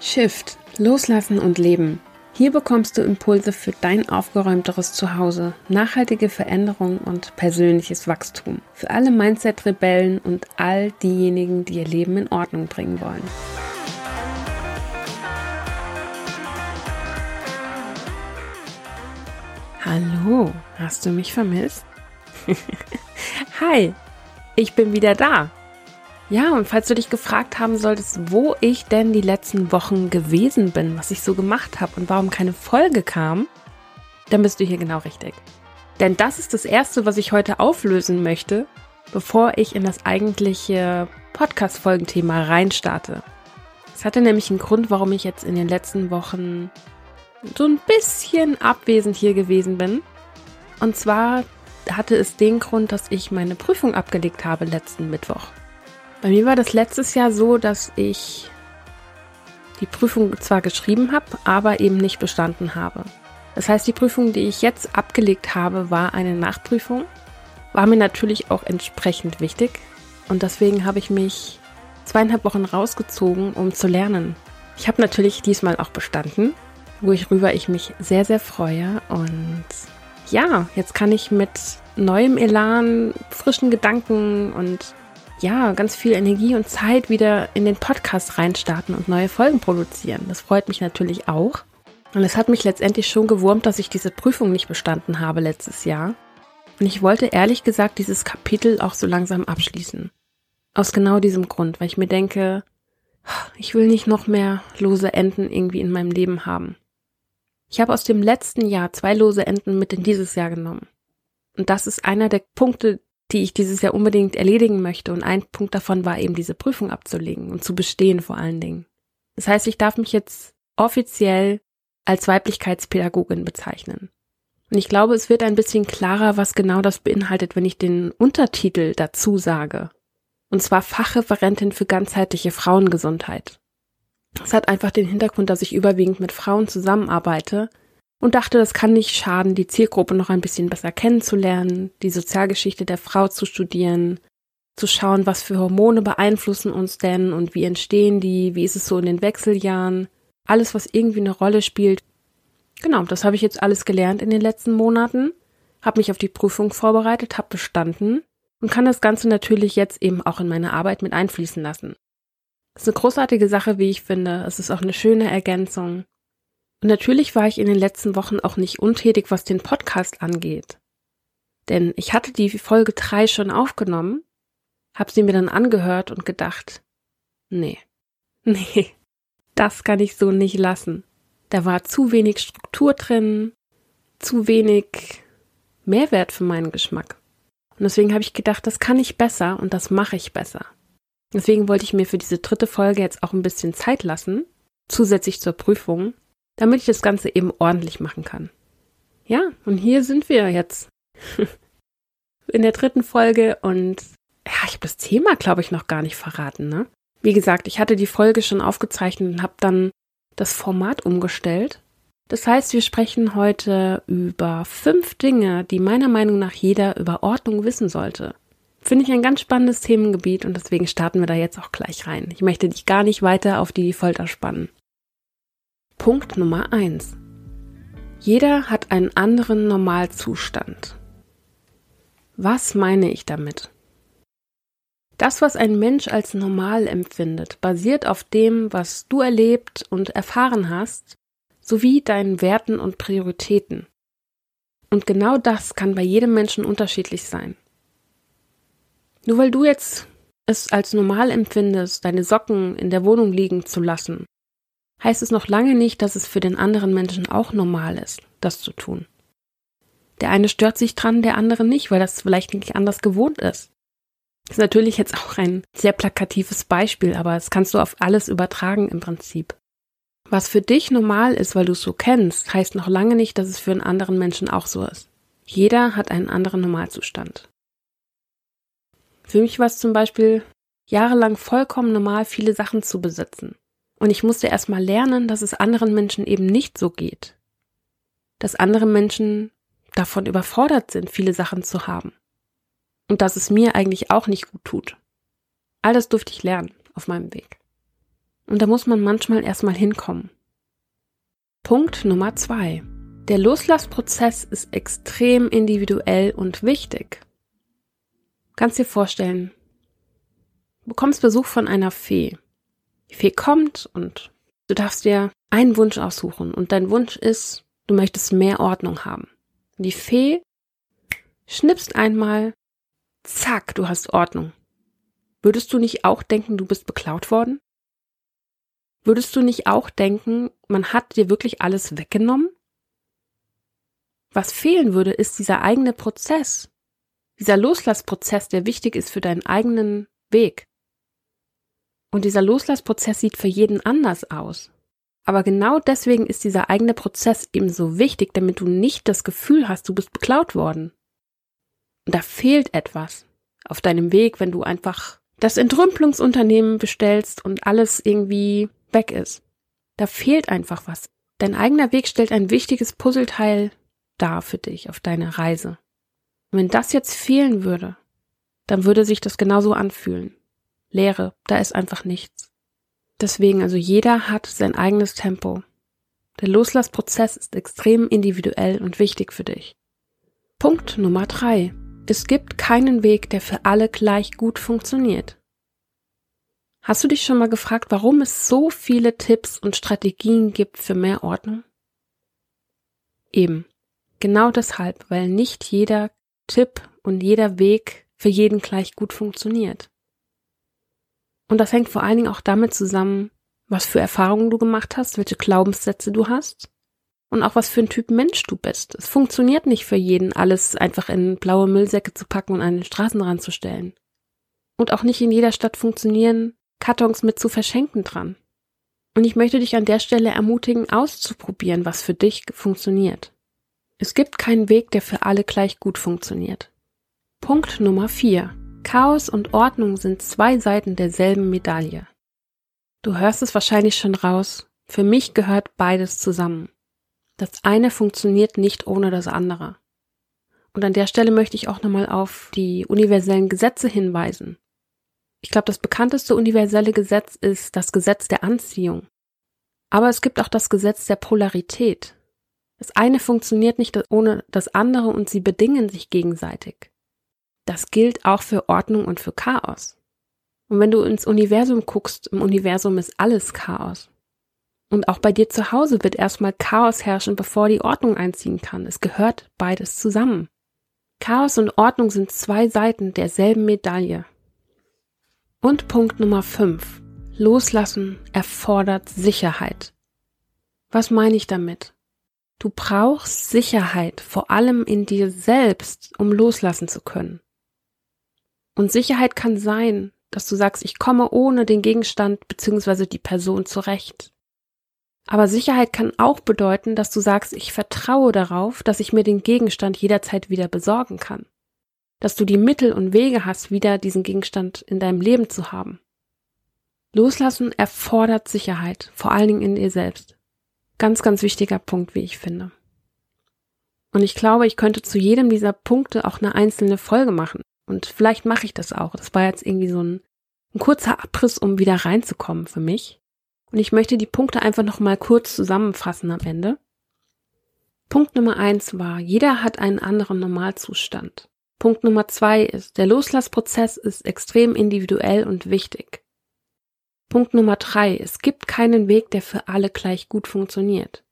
Shift, loslassen und leben. Hier bekommst du Impulse für dein aufgeräumteres Zuhause, nachhaltige Veränderung und persönliches Wachstum. Für alle Mindset-Rebellen und all diejenigen, die ihr Leben in Ordnung bringen wollen. Hallo, hast du mich vermisst? Hi, ich bin wieder da. Ja, und falls du dich gefragt haben solltest, wo ich denn die letzten Wochen gewesen bin, was ich so gemacht habe und warum keine Folge kam, dann bist du hier genau richtig. Denn das ist das Erste, was ich heute auflösen möchte, bevor ich in das eigentliche Podcast-Folgenthema reinstarte. Es hatte nämlich einen Grund, warum ich jetzt in den letzten Wochen so ein bisschen abwesend hier gewesen bin. Und zwar hatte es den Grund, dass ich meine Prüfung abgelegt habe letzten Mittwoch. Bei mir war das letztes Jahr so, dass ich die Prüfung zwar geschrieben habe, aber eben nicht bestanden habe. Das heißt, die Prüfung, die ich jetzt abgelegt habe, war eine Nachprüfung, war mir natürlich auch entsprechend wichtig und deswegen habe ich mich 2,5 Wochen rausgezogen, um zu lernen. Ich habe natürlich diesmal auch bestanden, worüber ich mich sehr, sehr freue und ja, jetzt kann ich mit neuem Elan, frischen Gedanken und ja, ganz viel Energie und Zeit wieder in den Podcast reinstarten und neue Folgen produzieren. Das freut mich natürlich auch. Und es hat mich letztendlich schon gewurmt, dass ich diese Prüfung nicht bestanden habe letztes Jahr. Und ich wollte ehrlich gesagt dieses Kapitel auch so langsam abschließen. Aus genau diesem Grund, weil ich mir denke, ich will nicht noch mehr lose Enden irgendwie in meinem Leben haben. Ich habe aus dem letzten Jahr 2 lose Enden mit in dieses Jahr genommen. Und das ist einer der Punkte, die ich dieses Jahr unbedingt erledigen möchte. Und ein Punkt davon war eben, diese Prüfung abzulegen und zu bestehen vor allen Dingen. Das heißt, ich darf mich jetzt offiziell als Weiblichkeitspädagogin bezeichnen. Und ich glaube, es wird ein bisschen klarer, was genau das beinhaltet, wenn ich den Untertitel dazu sage. Und zwar Fachreferentin für ganzheitliche Frauengesundheit. Das hat einfach den Hintergrund, dass ich überwiegend mit Frauen zusammenarbeite und dachte, das kann nicht schaden, die Zielgruppe noch ein bisschen besser kennenzulernen, die Sozialgeschichte der Frau zu studieren, zu schauen, was für Hormone beeinflussen uns denn und wie entstehen die, wie ist es so in den Wechseljahren, alles, was irgendwie eine Rolle spielt. Genau, das habe ich jetzt alles gelernt in den letzten Monaten, habe mich auf die Prüfung vorbereitet, habe bestanden und kann das Ganze natürlich jetzt eben auch in meine Arbeit mit einfließen lassen. Das ist eine großartige Sache, wie ich finde. Es ist auch eine schöne Ergänzung. Und natürlich war ich in den letzten Wochen auch nicht untätig, was den Podcast angeht. Denn ich hatte die Folge 3 schon aufgenommen, habe sie mir dann angehört und gedacht, nee, das kann ich so nicht lassen. Da war zu wenig Struktur drin, zu wenig Mehrwert für meinen Geschmack. Und deswegen habe ich gedacht, das kann ich besser und das mache ich besser. Deswegen wollte ich mir für diese 3. Folge jetzt auch ein bisschen Zeit lassen, zusätzlich zur Prüfung, damit ich das Ganze eben ordentlich machen kann. Ja, und hier sind wir jetzt in der 3. Folge und ja, ich habe das Thema, glaube ich, noch gar nicht verraten, ne? Wie gesagt, ich hatte die Folge schon aufgezeichnet und habe dann das Format umgestellt. Das heißt, wir sprechen heute über 5 Dinge, die meiner Meinung nach jeder über Ordnung wissen sollte. Finde ich ein ganz spannendes Themengebiet und deswegen starten wir da jetzt auch gleich rein. Ich möchte dich gar nicht weiter auf die Folter spannen. Punkt Nummer 1. Jeder hat einen anderen Normalzustand. Was meine ich damit? Das, was ein Mensch als normal empfindet, basiert auf dem, was du erlebt und erfahren hast, sowie deinen Werten und Prioritäten. Und genau das kann bei jedem Menschen unterschiedlich sein. Nur weil du jetzt es als normal empfindest, deine Socken in der Wohnung liegen zu lassen, heißt es noch lange nicht, dass es für den anderen Menschen auch normal ist, das zu tun. Der eine stört sich dran, der andere nicht, weil das vielleicht nicht anders gewohnt ist. Das ist natürlich jetzt auch ein sehr plakatives Beispiel, aber das kannst du auf alles übertragen im Prinzip. Was für dich normal ist, weil du es so kennst, heißt noch lange nicht, dass es für einen anderen Menschen auch so ist. Jeder hat einen anderen Normalzustand. Für mich war es zum Beispiel jahrelang vollkommen normal, viele Sachen zu besitzen. Und ich musste erstmal lernen, dass es anderen Menschen eben nicht so geht. Dass andere Menschen davon überfordert sind, viele Sachen zu haben. Und dass es mir eigentlich auch nicht gut tut. All das durfte ich lernen auf meinem Weg. Und da muss man manchmal erstmal hinkommen. Punkt Nummer 2. Der Loslassprozess ist extrem individuell und wichtig. Kannst dir vorstellen, du bekommst Besuch von einer Fee. Die Fee kommt und du darfst dir einen Wunsch aussuchen. Und dein Wunsch ist, du möchtest mehr Ordnung haben. Und die Fee schnippst einmal, zack, du hast Ordnung. Würdest du nicht auch denken, du bist beklaut worden? Würdest du nicht auch denken, man hat dir wirklich alles weggenommen? Was fehlen würde, ist dieser eigene Prozess, dieser Loslassprozess, der wichtig ist für deinen eigenen Weg. Und dieser Loslassprozess sieht für jeden anders aus. Aber genau deswegen ist dieser eigene Prozess eben so wichtig, damit du nicht das Gefühl hast, du bist beklaut worden. Und da fehlt etwas auf deinem Weg, wenn du einfach das Entrümpelungsunternehmen bestellst und alles irgendwie weg ist. Da fehlt einfach was. Dein eigener Weg stellt ein wichtiges Puzzleteil dar für dich auf deiner Reise. Und wenn das jetzt fehlen würde, dann würde sich das genauso anfühlen. Leere, da ist einfach nichts. Deswegen, also jeder hat sein eigenes Tempo. Der Loslassprozess ist extrem individuell und wichtig für dich. Punkt Nummer 3. Es gibt keinen Weg, der für alle gleich gut funktioniert. Hast du dich schon mal gefragt, warum es so viele Tipps und Strategien gibt für mehr Ordnung? Eben, genau deshalb, weil nicht jeder Tipp und jeder Weg für jeden gleich gut funktioniert. Und das hängt vor allen Dingen auch damit zusammen, was für Erfahrungen du gemacht hast, welche Glaubenssätze du hast. Und auch was für ein Typ Mensch du bist. Es funktioniert nicht für jeden, alles einfach in blaue Müllsäcke zu packen und an den Straßenrand zu stellen. Und auch nicht in jeder Stadt funktionieren Kartons mit zu verschenken dran. Und ich möchte dich an der Stelle ermutigen, auszuprobieren, was für dich funktioniert. Es gibt keinen Weg, der für alle gleich gut funktioniert. Punkt Nummer 4. Chaos und Ordnung sind zwei Seiten derselben Medaille. Du hörst es wahrscheinlich schon raus. Für mich gehört beides zusammen. Das eine funktioniert nicht ohne das andere. Und an der Stelle möchte ich auch nochmal auf die universellen Gesetze hinweisen. Ich glaube, das bekannteste universelle Gesetz ist das Gesetz der Anziehung. Aber es gibt auch das Gesetz der Polarität. Das eine funktioniert nicht ohne das andere und sie bedingen sich gegenseitig. Das gilt auch für Ordnung und für Chaos. Und wenn du ins Universum guckst, im Universum ist alles Chaos. Und auch bei dir zu Hause wird erstmal Chaos herrschen, bevor die Ordnung einziehen kann. Es gehört beides zusammen. Chaos und Ordnung sind zwei Seiten derselben Medaille. Und Punkt Nummer 5. Loslassen erfordert Sicherheit. Was meine ich damit? Du brauchst Sicherheit, vor allem in dir selbst, um loslassen zu können. Und Sicherheit kann sein, dass du sagst, ich komme ohne den Gegenstand bzw. die Person zurecht. Aber Sicherheit kann auch bedeuten, dass du sagst, ich vertraue darauf, dass ich mir den Gegenstand jederzeit wieder besorgen kann. Dass du die Mittel und Wege hast, wieder diesen Gegenstand in deinem Leben zu haben. Loslassen erfordert Sicherheit, vor allen Dingen in dir selbst. Ganz, ganz wichtiger Punkt, wie ich finde. Und ich glaube, ich könnte zu jedem dieser Punkte auch eine einzelne Folge machen. Und vielleicht mache ich das auch. Das war jetzt irgendwie so ein kurzer Abriss, um wieder reinzukommen für mich. Und ich möchte die Punkte einfach nochmal kurz zusammenfassen am Ende. Punkt Nummer 1 war, jeder hat einen anderen Normalzustand. Punkt Nummer 2 ist, der Loslassprozess ist extrem individuell und wichtig. Punkt Nummer 3, es gibt keinen Weg, der für alle gleich gut funktioniert.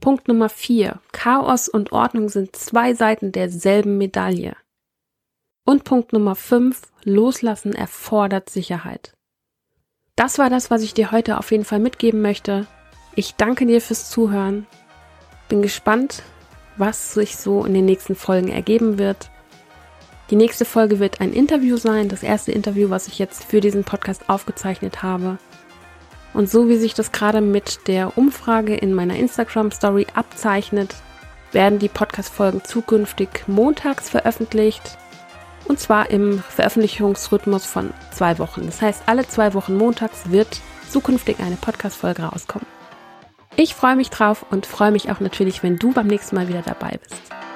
Punkt Nummer 4, Chaos und Ordnung sind zwei Seiten derselben Medaille. Und Punkt Nummer 5, Loslassen erfordert Sicherheit. Das war das, was ich dir heute auf jeden Fall mitgeben möchte. Ich danke dir fürs Zuhören. Bin gespannt, was sich so in den nächsten Folgen ergeben wird. Die nächste Folge wird ein Interview sein, das erste Interview, was ich jetzt für diesen Podcast aufgezeichnet habe. Und so wie sich das gerade mit der Umfrage in meiner Instagram-Story abzeichnet, werden die Podcast-Folgen zukünftig montags veröffentlicht. Und zwar im Veröffentlichungsrhythmus von 2 Wochen. Das heißt, alle 2 Wochen montags wird zukünftig eine Podcast-Folge rauskommen. Ich freue mich drauf und freue mich auch natürlich, wenn du beim nächsten Mal wieder dabei bist.